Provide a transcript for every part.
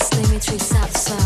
Alex Dimitri South Sound.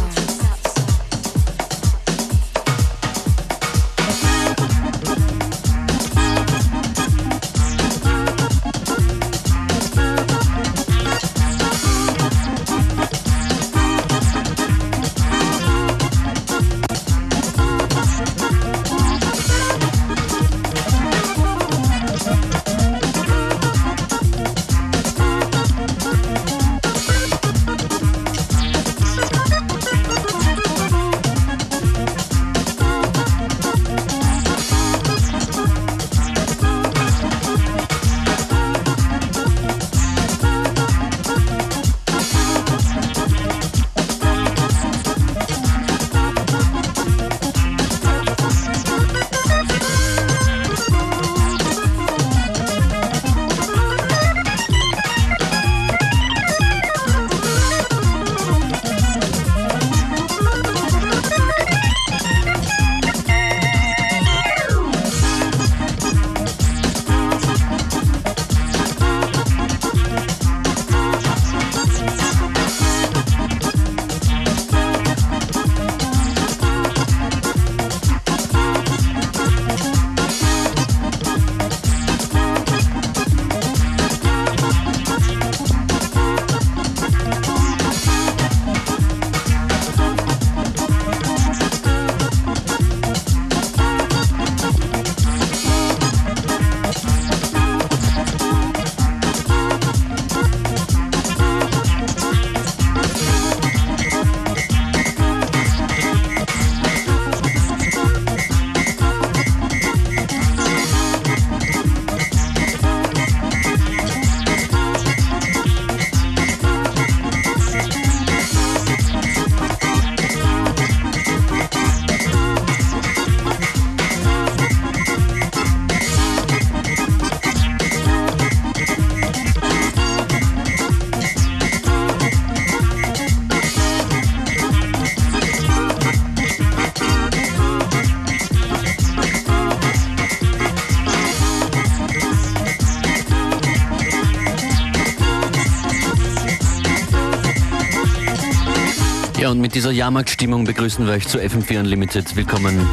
Und mit dieser Jahrmarktstimmung begrüßen wir euch zu FM4 Unlimited. Willkommen.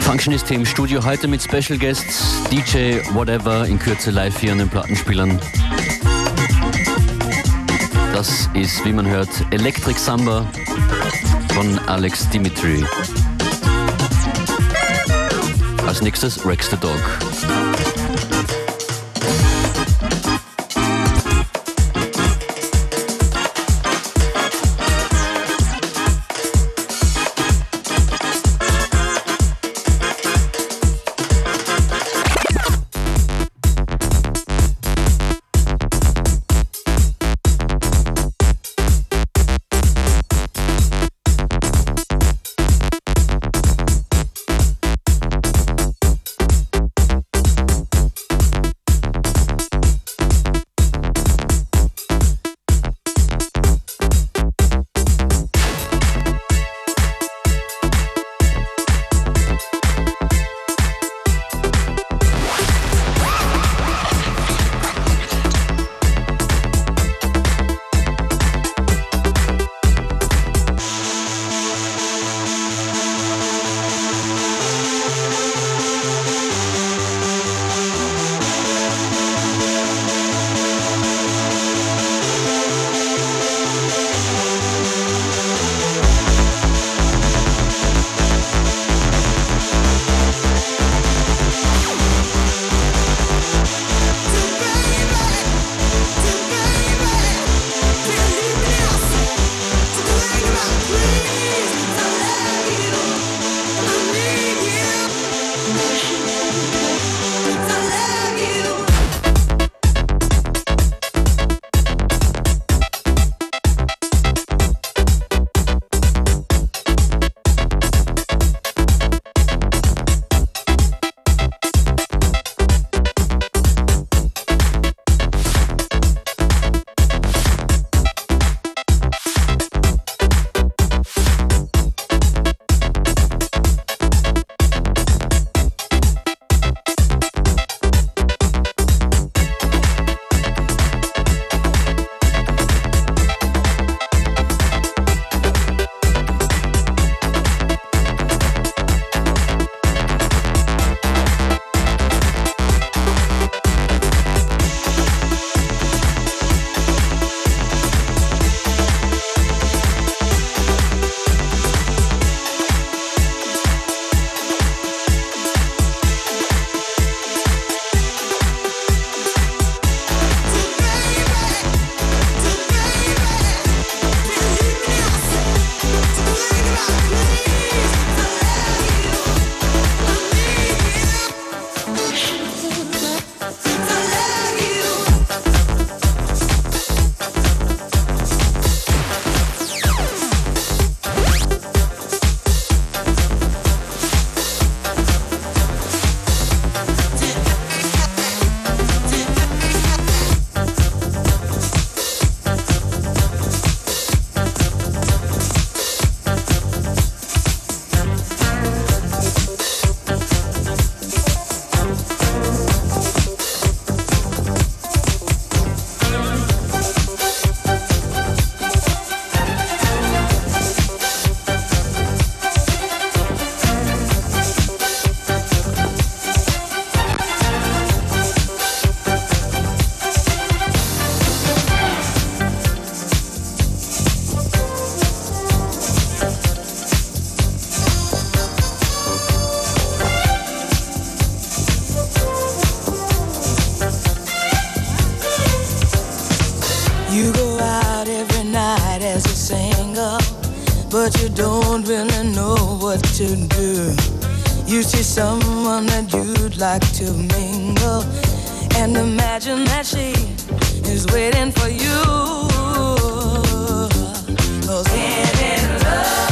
Functionist Team Studio heute mit Special Guests, DJ Whatever, in Kürze live hier an den Plattenspielern. Das ist, wie man hört, Electric Samba von Alex Dimitri. Als nächstes Rex the Dog. single, but you don't really know what to do. You see someone that you'd like to mingle, and imagine that she is waiting for you. 'Cause getting in love,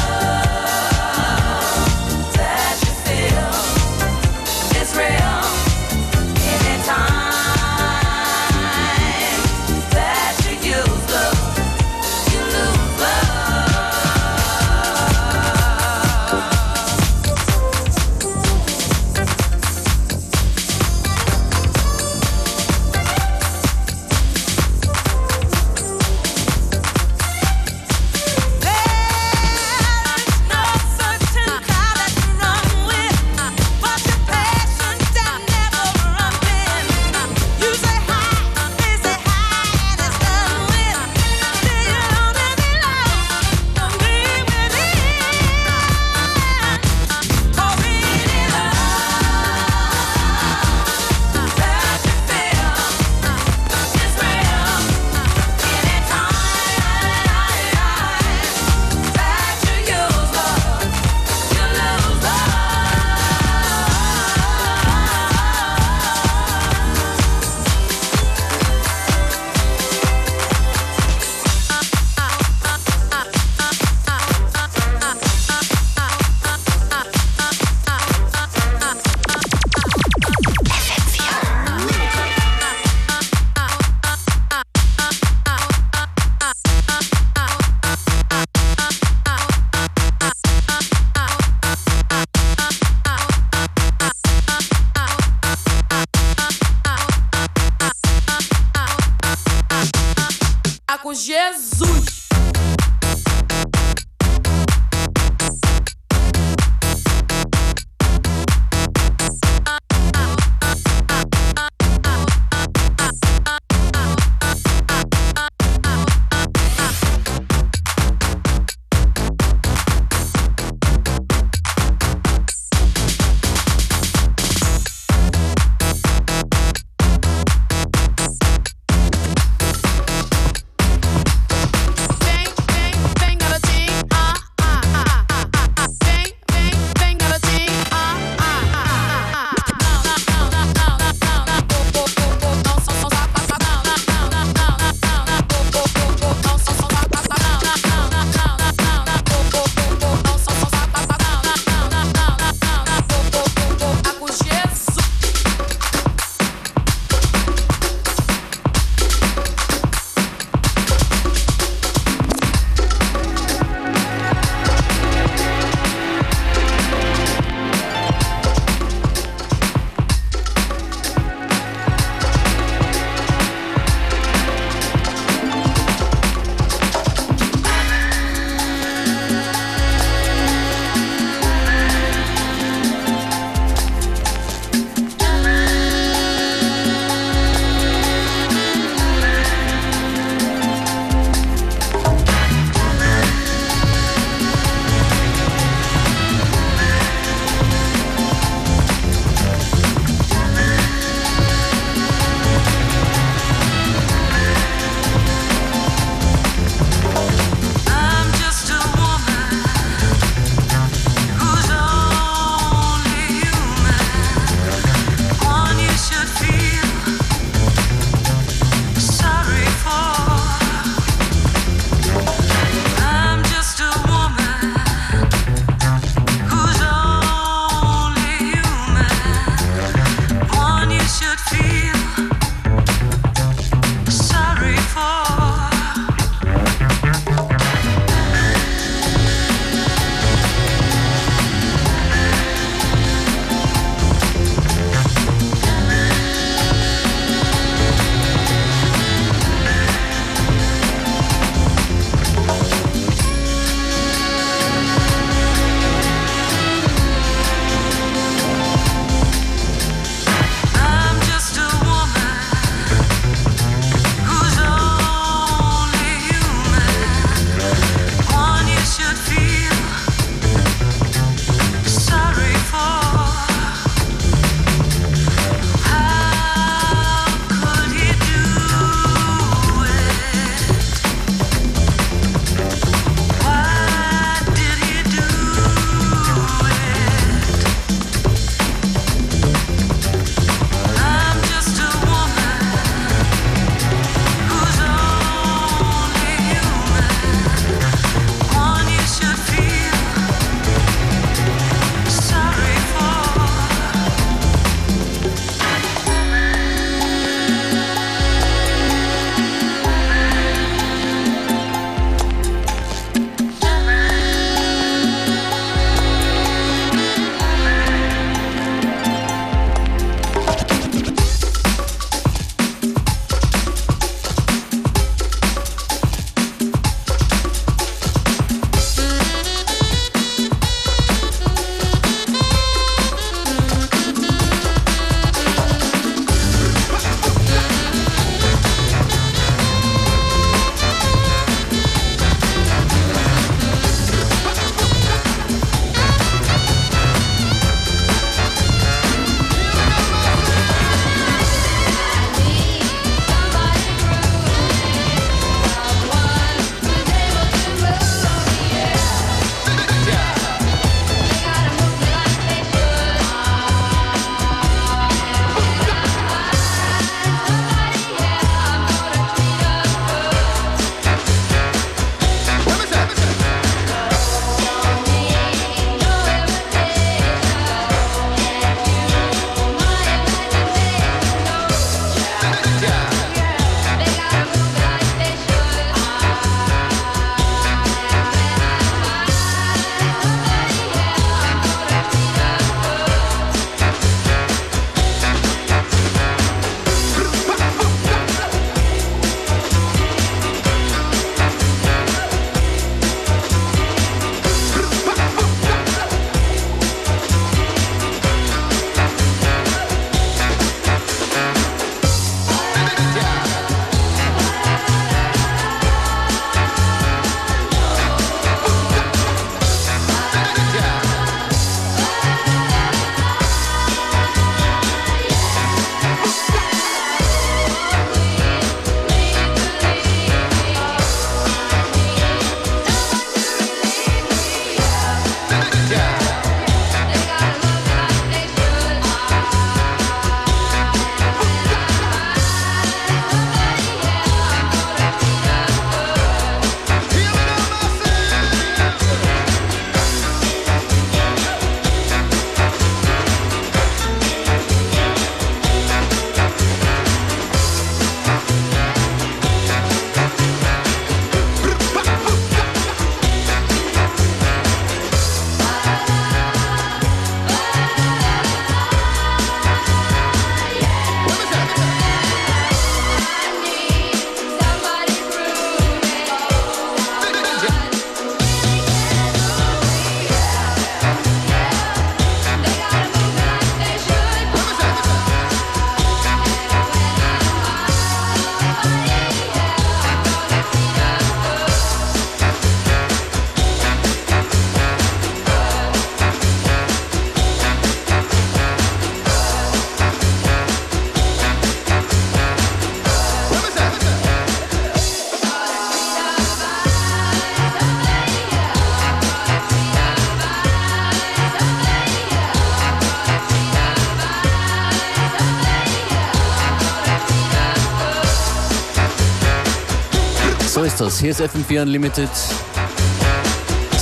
So ist das. Hier ist FM4 Unlimited.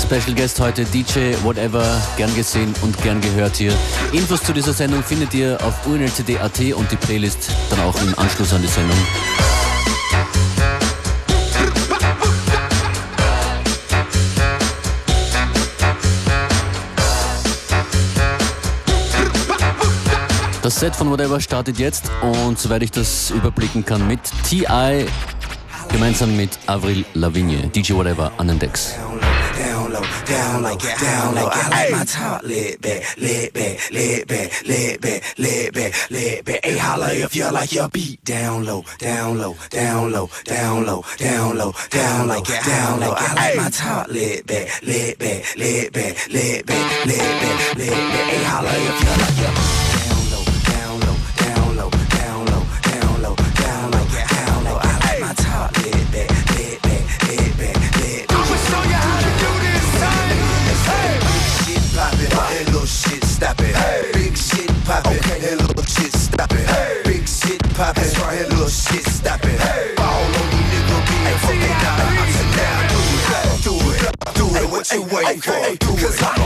Special Guest heute DJ Whatever. Gern gesehen und gern gehört hier. Infos zu dieser Sendung findet ihr auf unlcd.at und die Playlist dann auch im Anschluss an die Sendung. Das Set von Whatever startet jetzt und soweit ich das überblicken kann mit T.I. gemeinsam mit Avril Lavigne. DJ Whatever an den Decks. Down low, down low. I like my top lit back, lit back, lit back, lit back, lit back, lit back. Hey, holla if you like your beat. Down low, down low, down low, down low, down low, down low, down low. I like my top lit back, lit back, lit back, lit back, lit back, lit back. Hey, holla if you like your beat. That's right, here, little shit, stop it. Hey. Fall on these niggas, be a fucking dollar. I'm so down, do it, what you waiting for? Do it, do it, what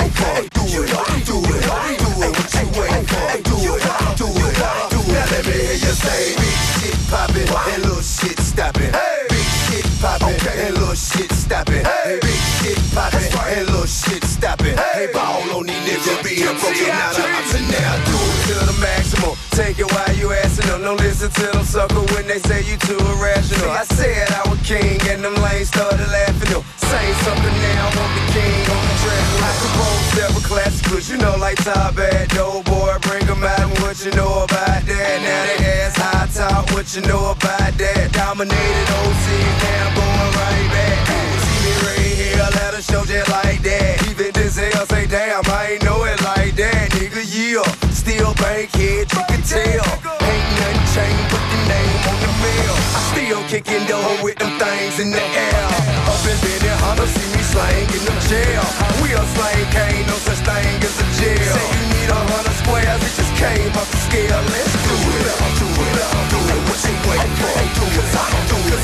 you for? Do it, do it, what you waiting for? Do it, do it, now let me hear you say, big shit poppin', and little shit stoppin'. Big shit poppin', and little shit stoppin'. Big shit poppin', and little shit stoppin'. Hey, ball on these niggas, be a fucking dollar. I'm so down, do it to the maximum. Take it while you asking them. Don't listen to them sucker when they say you too irrational. I said I was king and them lanes started laughing though. Say something now, I want the king on the track. I suppose several classicals, you know, like Top Bad, Dope Boy, bring them out and what you know about that. Now they ass high top, what you know about that. Dominated OC, now I'm going right back. See me right here, let her show just like that. Even this hell say damn, I ain't know it like that, nigga, yeah. Still bank head, you can tell. Ain't nothing changed but the name on the mail. I still kicking door with them things in the air. Up and been in Honda, see me slang in the jail. We a slang, can't no such thing as a jail. Say you need 100 squares, it just came off the scale. Let's do it, do it, do it, what you waiting for? Do it, do it, do it,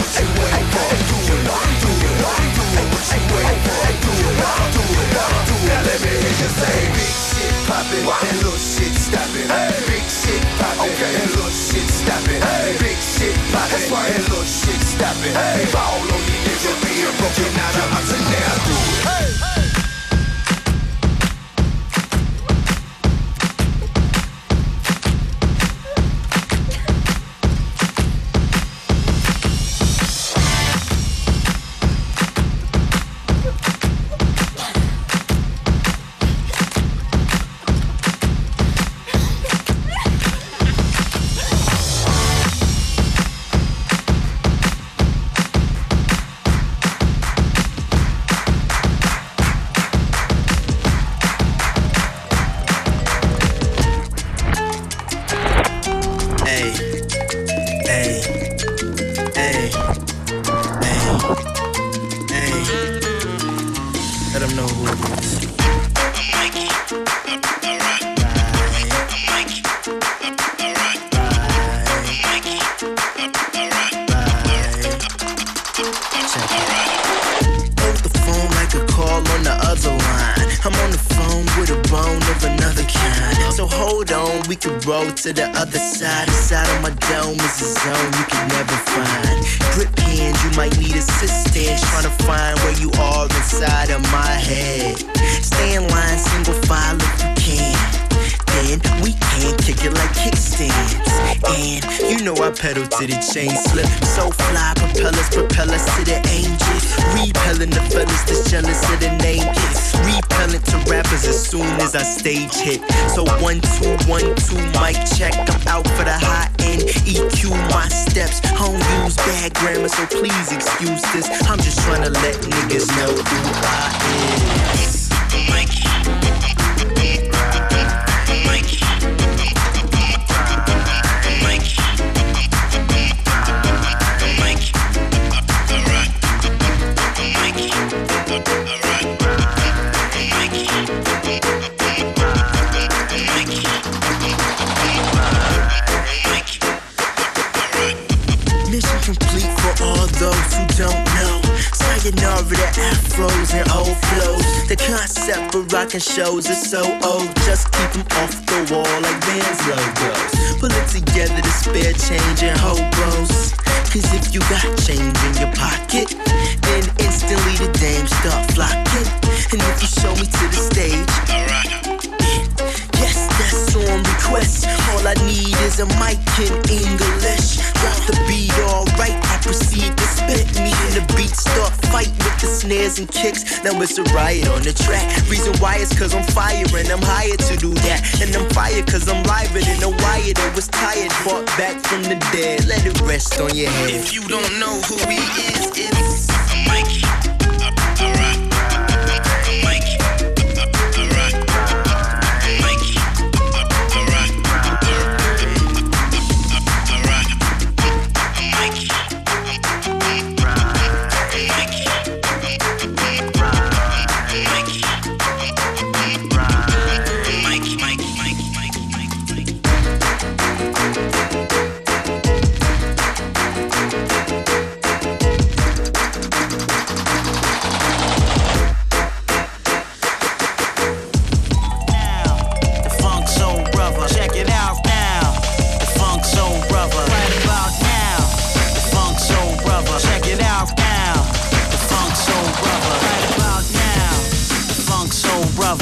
what you waiting for? Do it, do it, do it, what you waiting for? Do it, do it, do it. Now let me hear you say. Poppin', and little shit stoppin'. Hey. Big shit poppin', okay. And little shit stoppin'. Hey. Big shit poppin', right. And little shit stoppin'. Hey. Ball on these niggas, be a broken out of us and now do it. Hey. Hey. To the other side, the side of my dome is a zone you can never find. Grip hands, you might need assistance trying to find where you are inside of my head. Stay in line, single file if you can. Then we can kick it like kickstands. And you know I pedal to the chain slip. So fly, propel us to the angels. Repelling the fellas that's jealous of the name hits. Repelling to rappers as soon as I stage hit. So 1, 2, 1, 2, mic check. I'm out for the high end. EQ my steps. I don't use bad grammar, so please excuse this. I'm just trying to let niggas know who I is. all those who don't know. Sayonara to afros and old flows. The concept for rockin' shows is so old. Just keep them off the wall like Vans logos. Pull it together to spare change and hobos. Cause if you got change in your pocket, then instantly the dames start flocking. And if you show me to the stage, alright. Yes, that's on request. All I need is a mic in English. Drop the beat, alright, I proceed to spit. Me and the beat start fight with the snares and kicks. Now it's a riot on the track. Reason why is cause I'm fire and I'm hired to do that. And I'm fired cause I'm liver than a wire that was tired. Brought back from the dead, let it rest on your head. If you don't know who he is, it's Mikey. Alright, Mikey.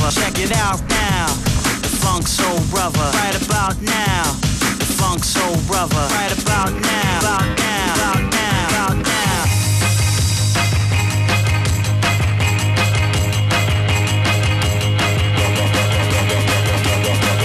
Check it out now, the funk soul brother, right about now, the funk soul brother, right about now, about now, about now, about now. Right about now, the funk soul brother, check it out now, the funk soul brother,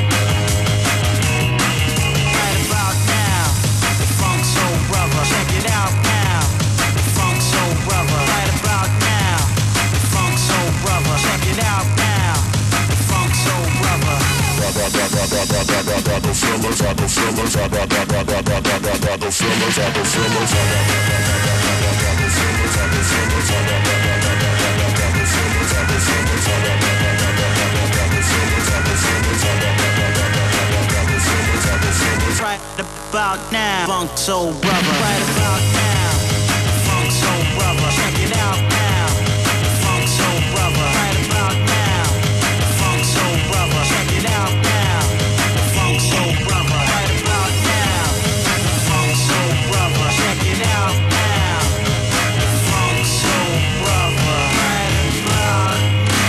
right about now. Check it out now, the funk soul brother. Right about now, the funk soul brother. Check it out now, the funk soul brother. Right about now, the funk soul brother. Check it out now, the funk soul brother. Right about now, funk soul brother. Right about now, funk soul brother. Check it out now, funk soul brother. Right about now, funk soul brother. Check it out now, funk soul brother. Right about now, funk soul brother. Check it out now, funk soul brother. Right about now, funk soul brother.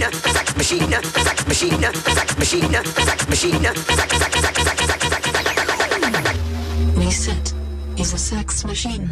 Sex machine, sex machine, sex machine, sex machine, sex machine, sex machine, sex machine. Geschichten.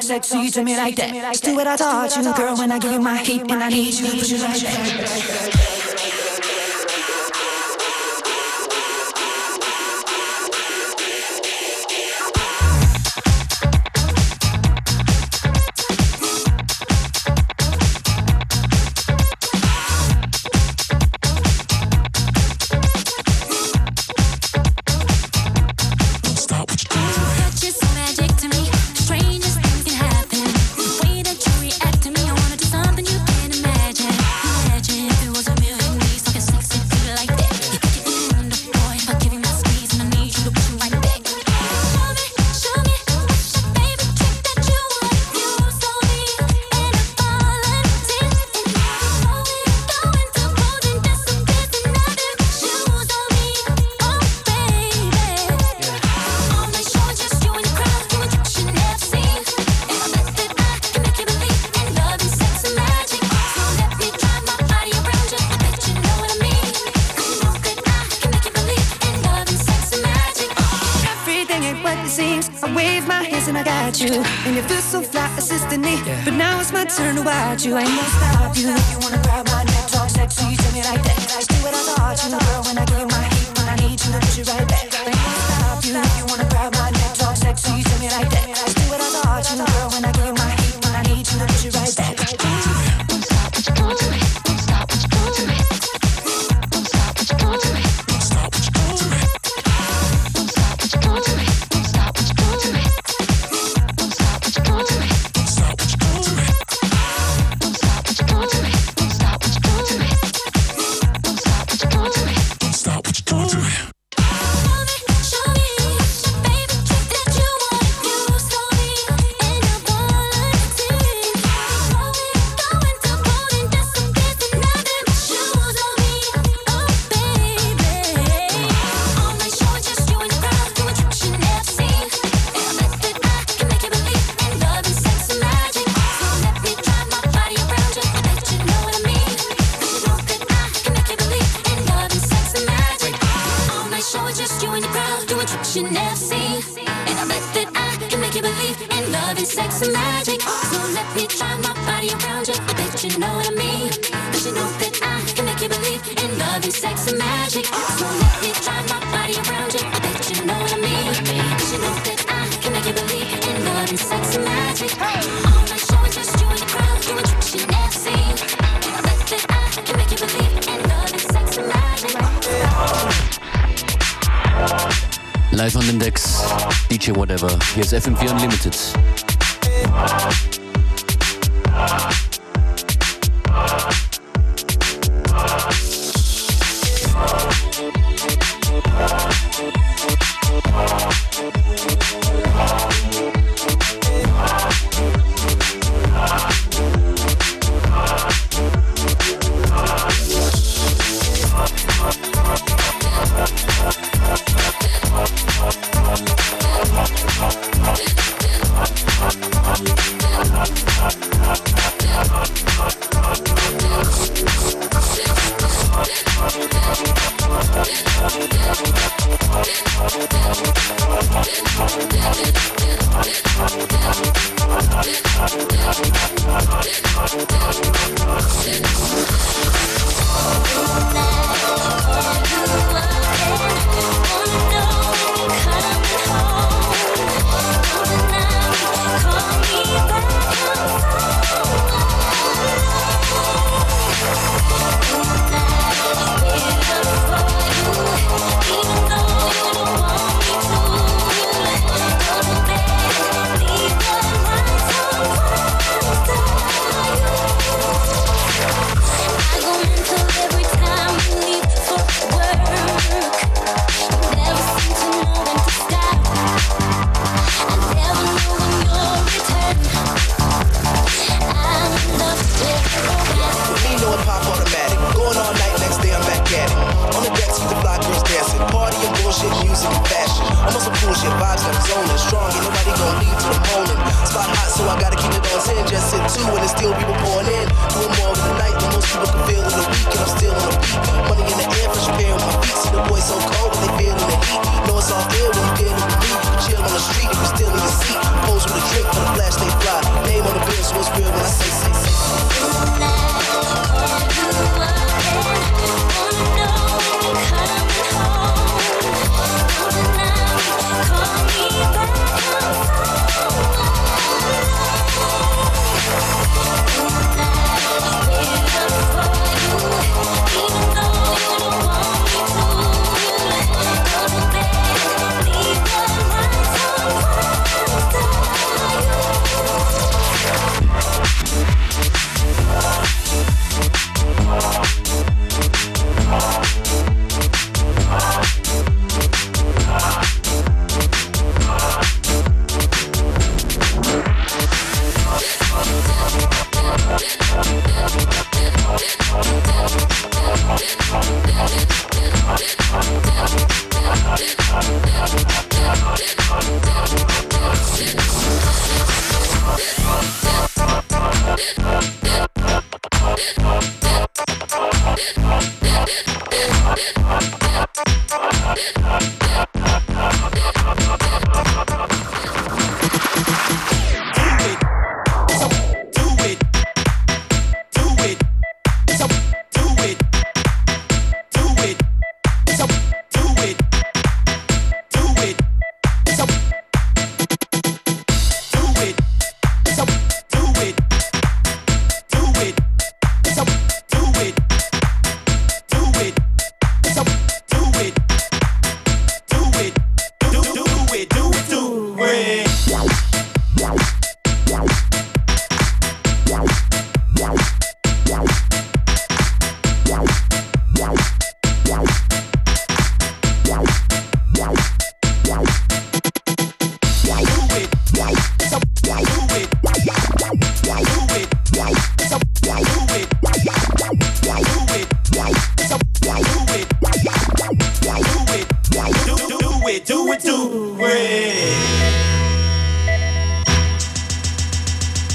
Sexy to me like that. Let's do what I taught you, girl. When I give you my heat, when I need you, put you right back. Imagine if it was a million. ride you. And you feel so fly assisting me, yeah. But now it's my turn to ride you. I ain't gonna stop you. You wanna grab my neck, talk sexy, you tell me like that. I do what I thought you, girl. When I give you my heat, when I need you, I push it right back. I ain't gonna stop you. You wanna grab my neck, talk sexy, you tell me like that. I do what I thought you, girl. When I give you my heat, when I need you, I push it right back. Don't stop what you're doing to me. Don't stop what you're doing to me. Live on Index, DJ Whatever, hier ist FM4 Unlimited.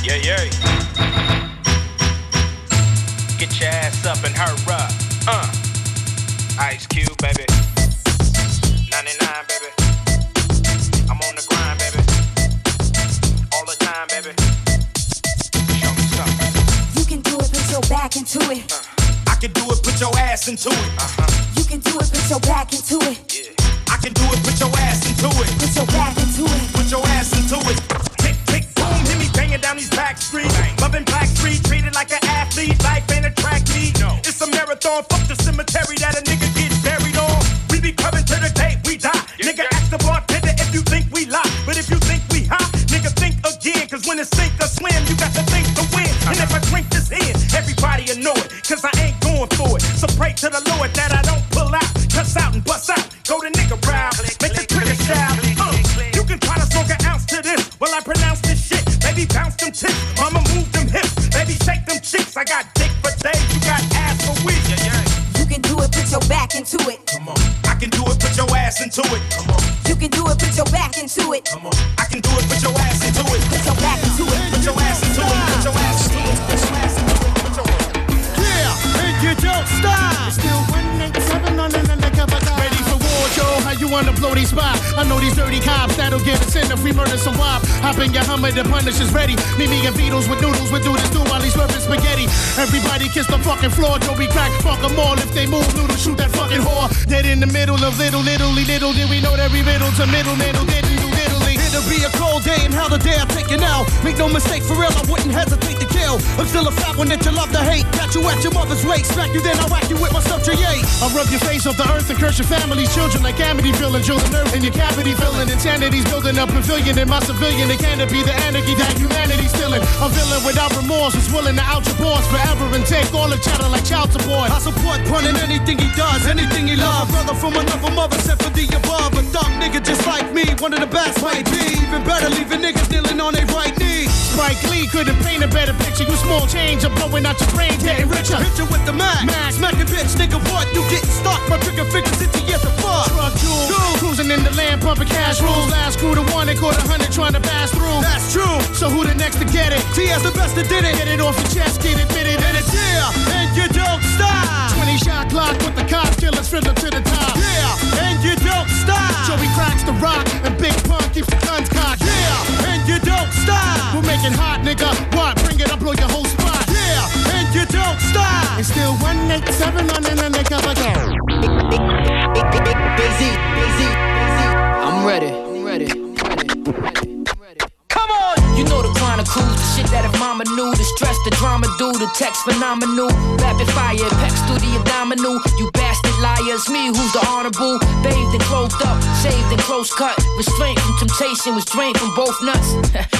Yeah, yeah. Get your ass up and hurry up. Ice Cube, baby. 99, baby. I'm on the grind, baby. All the time, baby. Show me something. You can do it, put your back into it. I can do it, put your ass into it. You can do it, put your back into it. Yeah. I can do it, put your ass into it. Put your back into it. Put your ass into it. Tick, tick, boom, hit me banging down these back streets. Bang. Loving black street, treated like an athlete. Life ain't a track meet. No. It's a marathon. Fuck the cemetery that a nigga gets buried on. We be coming to the day we die. Yeah, nigga, yeah. Ask the bartender if you think we lie. But if you think we hot, nigga, think again. Cause when it's sink or swim, you got to think to win. And if I drink this in, everybody annoyed. Cause I ain't going for it. So pray to the Lord that I don't pull out. Cuss out and bust out. Go to nigga round. Make the trigger shout. You can try to smoke an ounce to this. Well, I pronounce this shit. Baby, bounce them chips. Mama, move them hips. Baby, shake them chicks. I got dick for days. You got ass for weeks. Yeah, yeah. You can do it, put your back into it. Come on. I can do it, put your ass into it. Come on. You can do it, put your back into it. Come on. I can do it, put your ass into it. Put your back into it. Put your ass into it. Put your ass into it. Put your ass into it. Put your ass into it. Yeah, and you don't stop. Still winning, 7-0, never die. Ready for war, Joe? How you wanna blow these spots? I know these dirty cops that'll get us in if we murder some wop. Hop in your Hummer, the Punisher's ready. Meet me and Beatles with noodles, we do this too while he's serving spaghetti. Everybody kiss the fucking floor, Joey Crack, fuck them all. If they move, noodle, shoot that fucking whore. Dead in the middle of little, did we know that we riddled to middle, didn't do diddly. It'll be a cold day and how the day I take it now. Make no mistake, for real, I wouldn't hesitate to kill. I'm still a fat one that you love to hate. Got you at your mother's waist, smack you then I whack you with my stuff to yay. I'll rub your face off the earth and curse your family's children like Amityville and Jill the nerve in your cavity filling. Insanity's building a pavilion in my civilian. It can't be the anarchy that humanity's stealing. A villain without remorse is willing to out your boss forever and take all the chatter like child support. I support Pun in anything he does, anything he loves. Brother from another mother, except for the above. A dumb nigga just like me, one of the best might be. Even better, leaving niggas kneeling on their right knee. Spike Lee couldn't paint a better picture. You small change, I'm blowing out your brain, getting richer. Hit you with the Mac. Smack a bitch, nigga, what? You getting stuck, my trigger fingers hit you, yes, the fuck. Truck jewels, cruising in the land, pumping cash rules. Last crew to one, they caught 100 trying to pass through. That's true. So who the next to get it? T.S. the best that did it. Get it off your chest, get admitted. And it's yeah, and you don't stop. 20 shot clock with the cops, killers fiddler to the top. Yeah, and you don't stop. Joey Cracks the rock, and Big Pun keeps the guns cocked. Yeah, and you don't stop. We're making hot, nigga. What? Bring it, I'll blow your whole spot. Yeah, and you don't stop. It's still 187 on in the neck of a gun. Daisy, I'm ready. Come on! You know the chronicles, the shit that if mama knew, the stress, the drama do, the text phenomenal, rapid fire, pecs through the abdominal, you bastard liars, me who's the honorable, bathed and clothed up, shaved and close cut, restraint from temptation was drained from both nuts,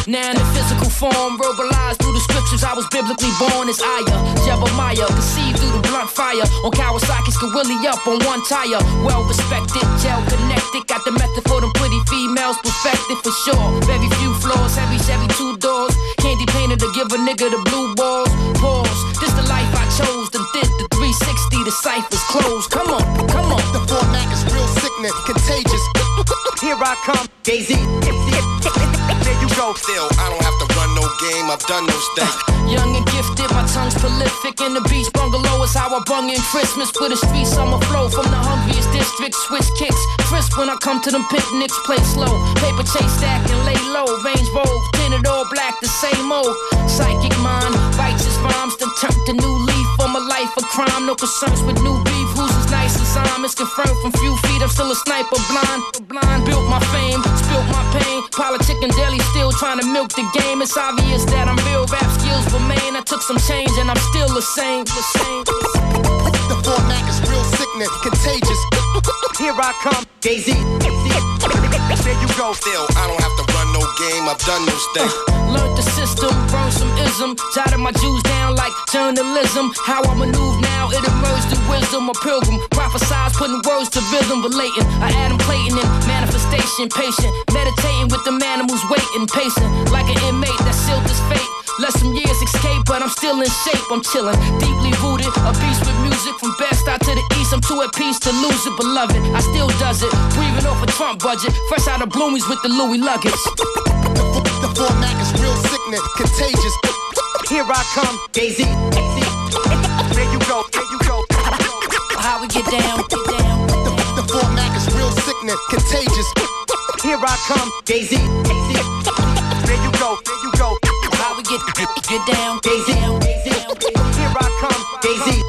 now in the physical form, verbalized through the scriptures, I was biblically born as Aya, Jebemiah, conceived through the blunt fire, on Kawasaki's gorilla up on one tire, well respected, gel connected, got the method for them pretty females, perfected for sure, very few flaws, heavy Chevy two doors, candy painted to give a nigga the blue balls, pause, this the life I chose, then did the 360, the cipher's closed, come on, the format is real sickness, contagious, here I come, Daisy, there you go, still, I don't have to run no game, I've done no stuff. Young and gifted, my tongue's prolific. In the beach bungalow is how I bung in Christmas. For the street summer flow from the hungriest district. Switch kicks, crisp when I come to them picnics. Play slow, paper chase stack and lay low. Range roll, tinted all black, the same old. Psychic mind, righteous rhymes. Then turn the new leaf on my life of crime. No concerns with new beef, who's as nice as I'm. It's confirmed from few feet, I'm still a sniper. Blind, built my fame, spilt my pain. Politic and daily, still trying to milk the game. It's obvious that I'm real, rap skills remain. I took some change and I'm still the same. The format is real sickness, contagious. Here I come, Daisy. There you go, still. I don't have to run no game, I've done no stuff. Learned the system, burned some ism. Jotted my Jews down like journalism. How I maneuver now, it emerged the wisdom. A pilgrim, prophesies, putting words to rhythm. Relating, I Adam Clayton in manifestation. Patient, meditating with the man who's waiting. Pacing, like an inmate that sealed his fate. Let some years escape, but I'm still in shape. I'm chillin', deeply rooted, a beast with music. From Best Out to the East, I'm too at peace to lose it. Beloved, I still does it. Breathing off a Trump budget, fresh out of Bloomies with the Louis luggage. The format is real sickness. pregnant, contagious. Here I come, Daisy. There you go, how we get down, get down. The format is real sickening, contagious. Here I come, Daisy. There you go, how we get down, Daisy. Here I come, Daisy.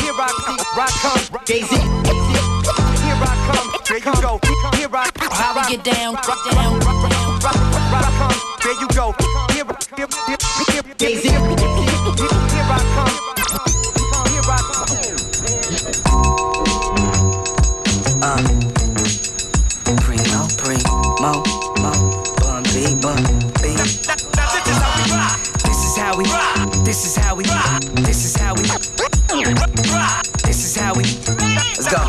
Here I come, Daisy. Here I come, there you go. Here I come, how we get down, down. There you go. Here, Daisy. Here I come. Bun B, Bun B. This is how we rock. This is how we rock. This is how we rock. This is how we. Let's go.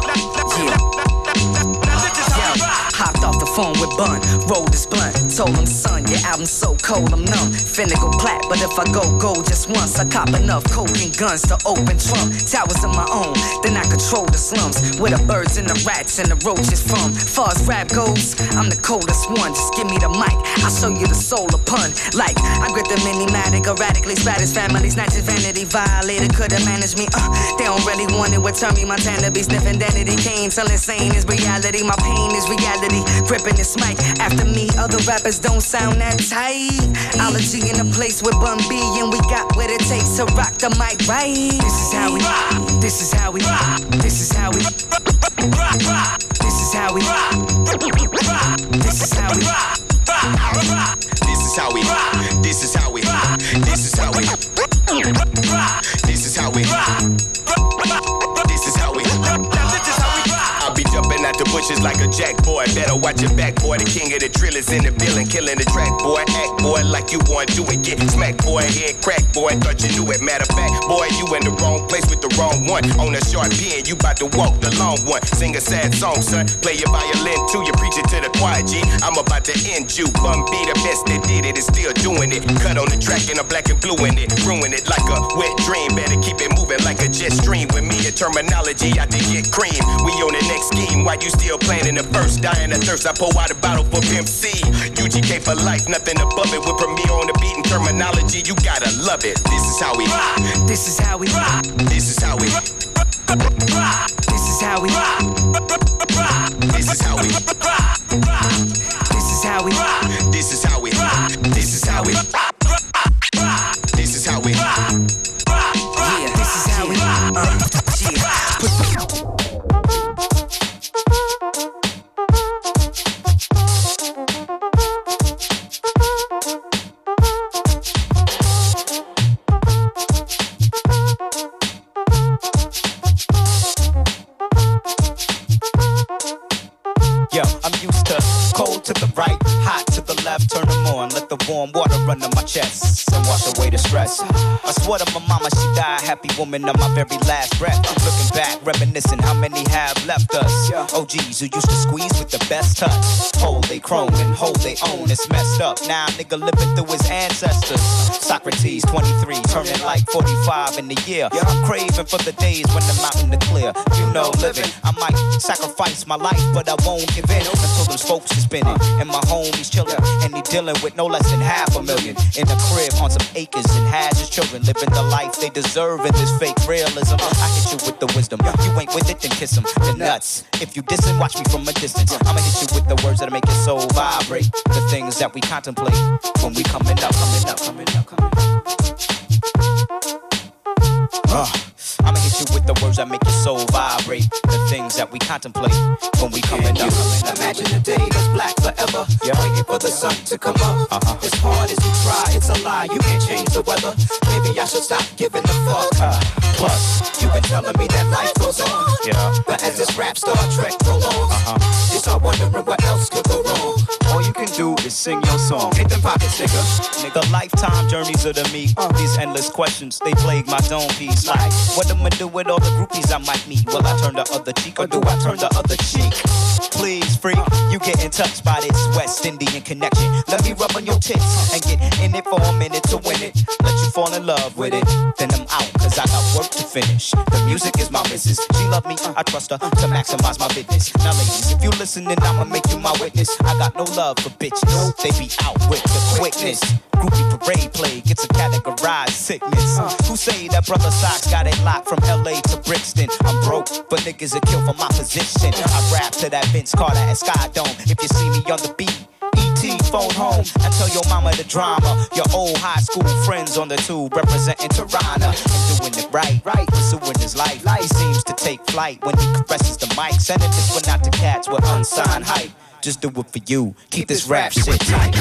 Hopped off the phone with Bun, rolled his blunt, told him, son, your album's so cold, I'm numb. Finna go plat, but if I go gold just once, I cop enough coke and guns to open Trump. Towers of my own, then I control the slums, where the birds and the rats and the roaches from. Far as rap goes, I'm the coldest one. Just give me the mic, I'll show you the soul of pun. Like, I grip the minimatic, erratically spat his families, not your vanity violator, could've managed me. They don't really want it, would turn me Montana, be sniffing Danity Kane, till insane is reality, my pain is reality. Gripping this mic, after me, other rappers don't sound that tight. Allergy in the place with Bun B, and we got what it takes to rock the mic right. This is how we rock. This is how we rock. This is how we rock. This is how we rock. This is how we rock. This is how we rock. This is how we rock. This is how we rock. This is how we rock. This is how we jumping out the bushes like a jack boy. Better watch your back, boy. The king of the drillers in the building, killing the track, boy. Act, boy, like you want to do it. Get smacked, boy. Head crack, boy. Thought you knew it. Matter of fact, boy, you in the wrong place with the wrong one. On a short pin, you bout to walk the long one. Sing a sad song, son. Play your violin too. You preach it to the choir, G. I'm about to end you. Bum B, the best that did it is still doing it. Cut on the track and I'm black and blue in it. Ruin it like a wet dream. Better keep it moving like a jet stream. With me, your terminology, I did get cream. We on the next game. Why you still playing in the first, dying of thirst? I pour out a bottle for Pimp C. UGK for life, nothing above it. With Premier on the beat and terminology, you gotta love it. This is how we rock. This is how we rock. This is how we rock. This is how we rock. This is how we rock. This is how we rock. This is how we rock. This is how we rock. This is how we rock. Yeah, this is how we rock. Yeah. I swear to my mama, she died happy woman on my very last breath. I'm looking back, reminiscing how many have left us. OGs who used to squeeze with the best touch. Hold they crone and hold they own. It's messed up. Now nigga living through his ancestors. Socrates, 23, turning like 45 in the year. I'm craving for the days when the mountain is clear. You know living, I might sacrifice my life, but I won't give in until those folks is spinning. And my homies chilling, and he dealing with no less than $500,000 in a crib on some acres and has his children living the life they deserve in this fake realism. I hit you with the wisdom. You ain't with it, then kiss him. The nuts. If you dissin', watch me from a distance. I'ma hit you with the words that'll make your soul vibrate. The things that we contemplate when we coming up. I'ma hit you with the words that make your soul vibrate. The things that we contemplate when we coming up. Imagine a day that's black forever. Waiting for the sun to come up. As hard as you try, it's a lie. You can't change the weather. Maybe I should stop giving the fuck. Plus, you've been telling me that life goes on. But as this rap Star Trek prolongs, you start wondering what else could go wrong. All you can do is sing your song. Hit them pockets, nigga. The lifetime journeys of the meek. These endless questions, they plague my dome piece. Like, what I'ma do with all the groupies I might meet? Will I turn the other cheek or do I turn the other cheek? Please, freak, you getting touched by this West Indian connection. Let me rub on your tits and get in it for a minute to win it. Let you fall in love with it, then I'm out, cause I got work to finish. The music is my missus, she love me, I trust her to maximize my business. Now ladies, if you listening, I'ma make you my witness. I got no love for bitches. No They be out with the quickness. Groupie parade play gets a categorized sickness. Who say that brother Sox got it locked from LA to Brixton? I'm broke, but niggas are killed for my position. I rap to that Vince Carter at Sky Dome. If you see me on the beat, E.T. phone home. I tell your mama the drama. Your old high school friends on the tube representing Toronto. And doing it right, right, pursuing his life. He seems to take flight when he caresses the mic. Sentiments were not to cats with unsigned hype. Just do it for you. Keep this rap shit tight.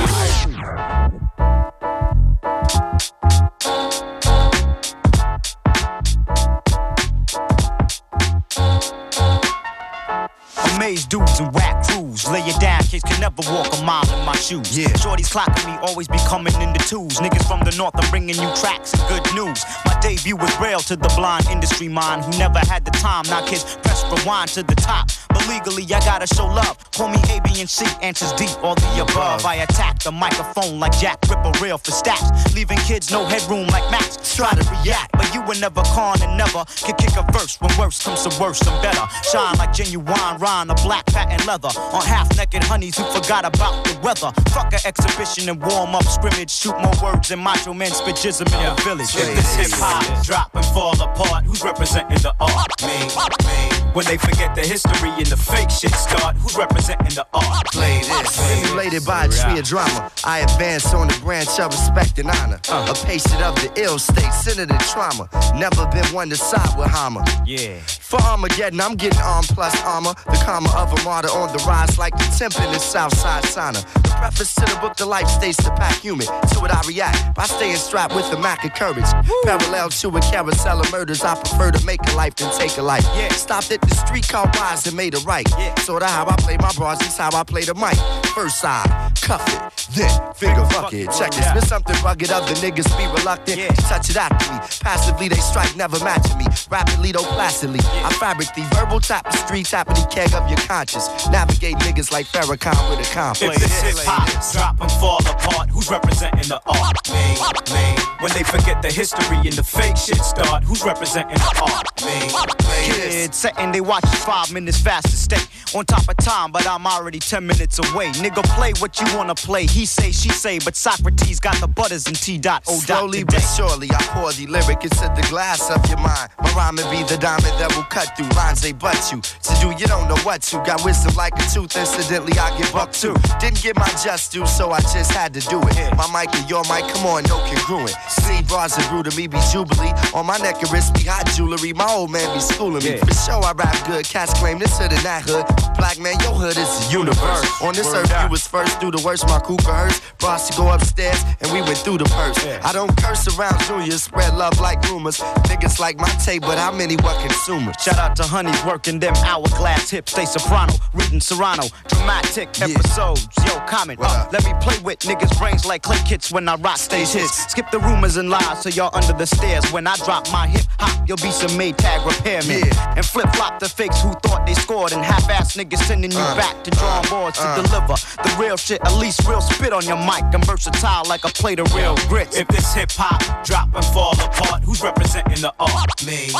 Amazed dudes and whack crews. Lay it down, kids can never walk a mile in my shoes. Yeah. Shorties clocking me, always be coming in the twos. Niggas from the north, I'm bringing you tracks and good news. My debut was braille to the blind industry mind who never had the time. Now kids press rewind to the top. But legally, I gotta show love. Call me A, B, and C, answers deep, all the above. I attack the microphone like Jack Ripper, real for stacks. Leaving kids no headroom like Max. Try to react, but you were never con and never can kick a verse. When worse comes to worse, I'm better. Shine like genuine rhyme, a black patent leather. On half-naked honeys who forgot about the weather. Fuck an exhibition and warm-up scrimmage. Shoot more words than macho men, spit jism in the village. If this hip-hop drop and fall apart, who's representing the art? Me. When they forget the history and the fake shit start, who's representing the art? Play this. Stimulated by a tree of drama, I advance on the branch of respect and honor. A patient of the ill state, centered in trauma. Never been one to side with Hammer. Yeah. For Armageddon, I'm getting armed plus armor. The karma of a martyr on the rise like the temp in the Southside sauna. The preface to the book, the life states the pack human. To it I react by staying strapped with the Mac of courage. Parallel to a carousel of murders, I prefer to make a life than take a life. Yeah. Stopped at the street called Wise and made a right. Yeah. So that's how I play my bars, is how I play the mic. First side, cuff it, then figure fuck it. Check this, there's something rugged other niggas be reluctant to touch it after me. Passively they strike, never matching me. Rapidly though placidly, I fabric the verbal tap the street, tapping the keg of your conscience. Navigate niggas like Farrakhan with a complex. If this hip hop drop and fall apart, who's representing the art? Me. When they forget the history and the fake shit start, who's representing the art? Me. Kids setting they watch 5 minutes fast to stay on top of time, but I'm already 10 minutes away. Nigga, play what you wanna play. He say, she say, but Socrates got the butters and T-Dot. Slowly but surely, I pour the lyric into the glass of your mind. My rhyme will be the diamond that will cut through lines they butt you. To do, you don't know what to. Got wisdom like a tooth. Incidentally, I get buck too. Didn't get my just due, so I just had to do it. My mic and your mic, come on, no congruent. See bars and brew to me be jubilee. On my neck and wrist be hot jewelry. My old man be schooling me. For sure, I rap good. Cats claim this hood and that hood. Black man, your hood is the universe. On this earth, you was first through the worst. My Cooper hurts. Bros to go upstairs, and we went through the purse. I don't curse around Julia, spread love like rumors. Niggas like my tape, but how many were consumers? Shout out to honeys working them hourglass hips. They soprano, reading Serrano. Dramatic episodes. Yo, comment. Let me play with niggas' brains like clay kits when I rock stage hits. Skip the rumors and lies, so y'all under the stairs. When I drop my hip hop, you'll be some Maytag repairmen. And flip flop the fakes who thought they scored and half-ass niggas sending you back to drawing boards to deliver the real shit, at least real spit on your mic. I'm versatile like a plate of real grits. If this hip-hop drop and fall apart, who's representing the art? Me.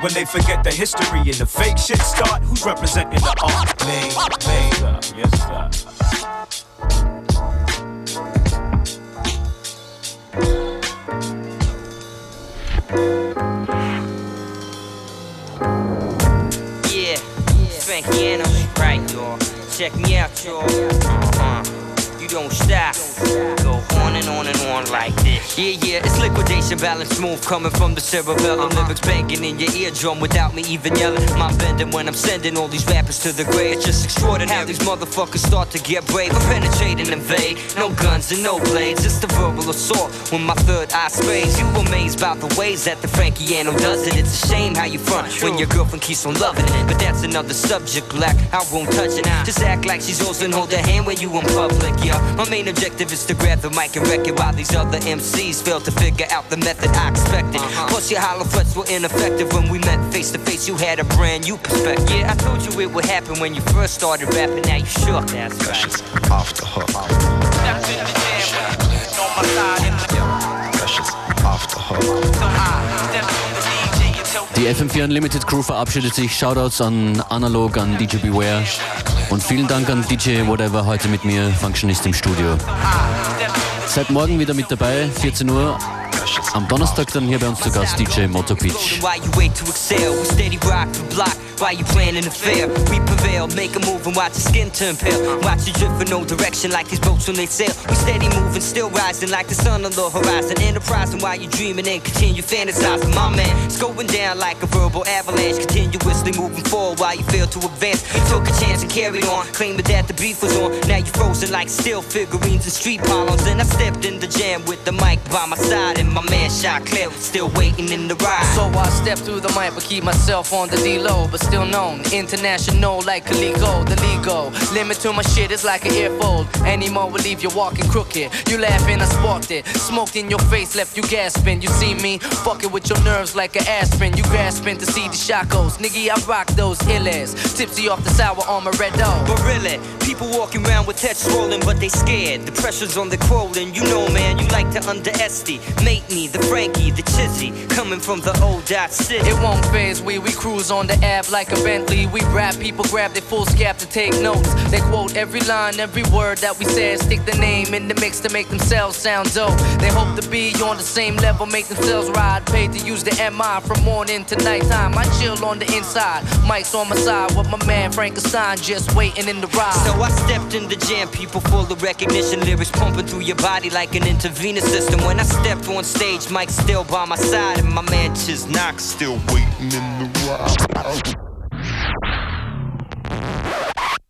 When they forget the history and the fake shit start, who's representing the art? Me. Yes, sir. Frankie Anno, right, y'all. Check me out, y'all. You don't stop. Go on and on like this. Yeah, it's liquidation, balance, smooth coming from the cerebellum. Lyrics banging in your eardrum without me even yelling. My bending when I'm sending all these rappers to the grave. It's just extraordinary how these motherfuckers start to get brave. I penetrate and invade. No guns and no blades. It's the verbal assault when my third eye sprays. You amazed about the ways that the Frankie Anno does it. It's a shame how you front when your girlfriend keeps on loving it. But that's another subject, like I won't touch it. Just act like she's yours and hold her hand when you in public, yeah. My main objective is to grab the mic and wreck it while these other MCs fail to figure out the method I expected. Plus your hollow threats were ineffective when we met face to face. You had a brand new perspective. Yeah, I told you it would happen when you first started rapping. Now you shook. That's right. Off the hook. That's in the jam with on my side in the off the hook. So I step to the DJ and tell. Die FM4 Unlimited Crew verabschiedet sich. Shoutouts an Analog, an DJ Beware. Und vielen Dank an DJ Whatever, heute mit mir, Functionist im Studio. Seid morgen wieder mit dabei, 14 Uhr. Am Donnerstag dann hier bei uns zu Gast DJ Moto Beach. Why you playing in the fair? We prevail, make a move and watch the skin turn pale. Watch you drift for no direction like these boats when they sail. We steady moving, still rising like the sun on the horizon. Enterprising while you dreaming and continue fantasizing. My man, it's going down like a verbal avalanche. Continuously moving forward while you fail to advance. You took a chance and carried on, claiming that the beef was on. Now you're frozen like steel figurines and street columns. And I stepped in the jam with the mic by my side. And my man shot clear, still waiting in the ride. So I stepped through the mic but keep myself on the D-low. But still known, international like Calico, the legal limit to my shit is like an earfold. Anymore will leave you walking crooked. You laughing, I sparked it, smoked in your face, left you gasping. You see me fucking with your nerves like an aspirin. You grasping to see the shackles, nigga. I rock those illers, tipsy off the sour on my red dog. But really, people walking around with heads rolling, but they scared. The pressure's on the crawling. You know, man, you like to underestimate me, the Frankie, the Chizzy, coming from the old dot city. It won't phase we cruise on the Ave. Like a Bentley, we rap, people grab their full scap to take notes. They quote every line, every word that we said. Stick the name in the mix to make themselves sound dope. They hope to be on the same level, make themselves ride. Paid to use the MI from morning to nighttime. I chill on the inside, mics on my side with my man Frankenstein just waiting in the ride. So I stepped in the jam, people full of recognition. Lyrics pumping through your body like an intravenous system. When I stepped on stage, Mike's still by my side. And my man Chiz Knox still waiting in the ride. Thank you.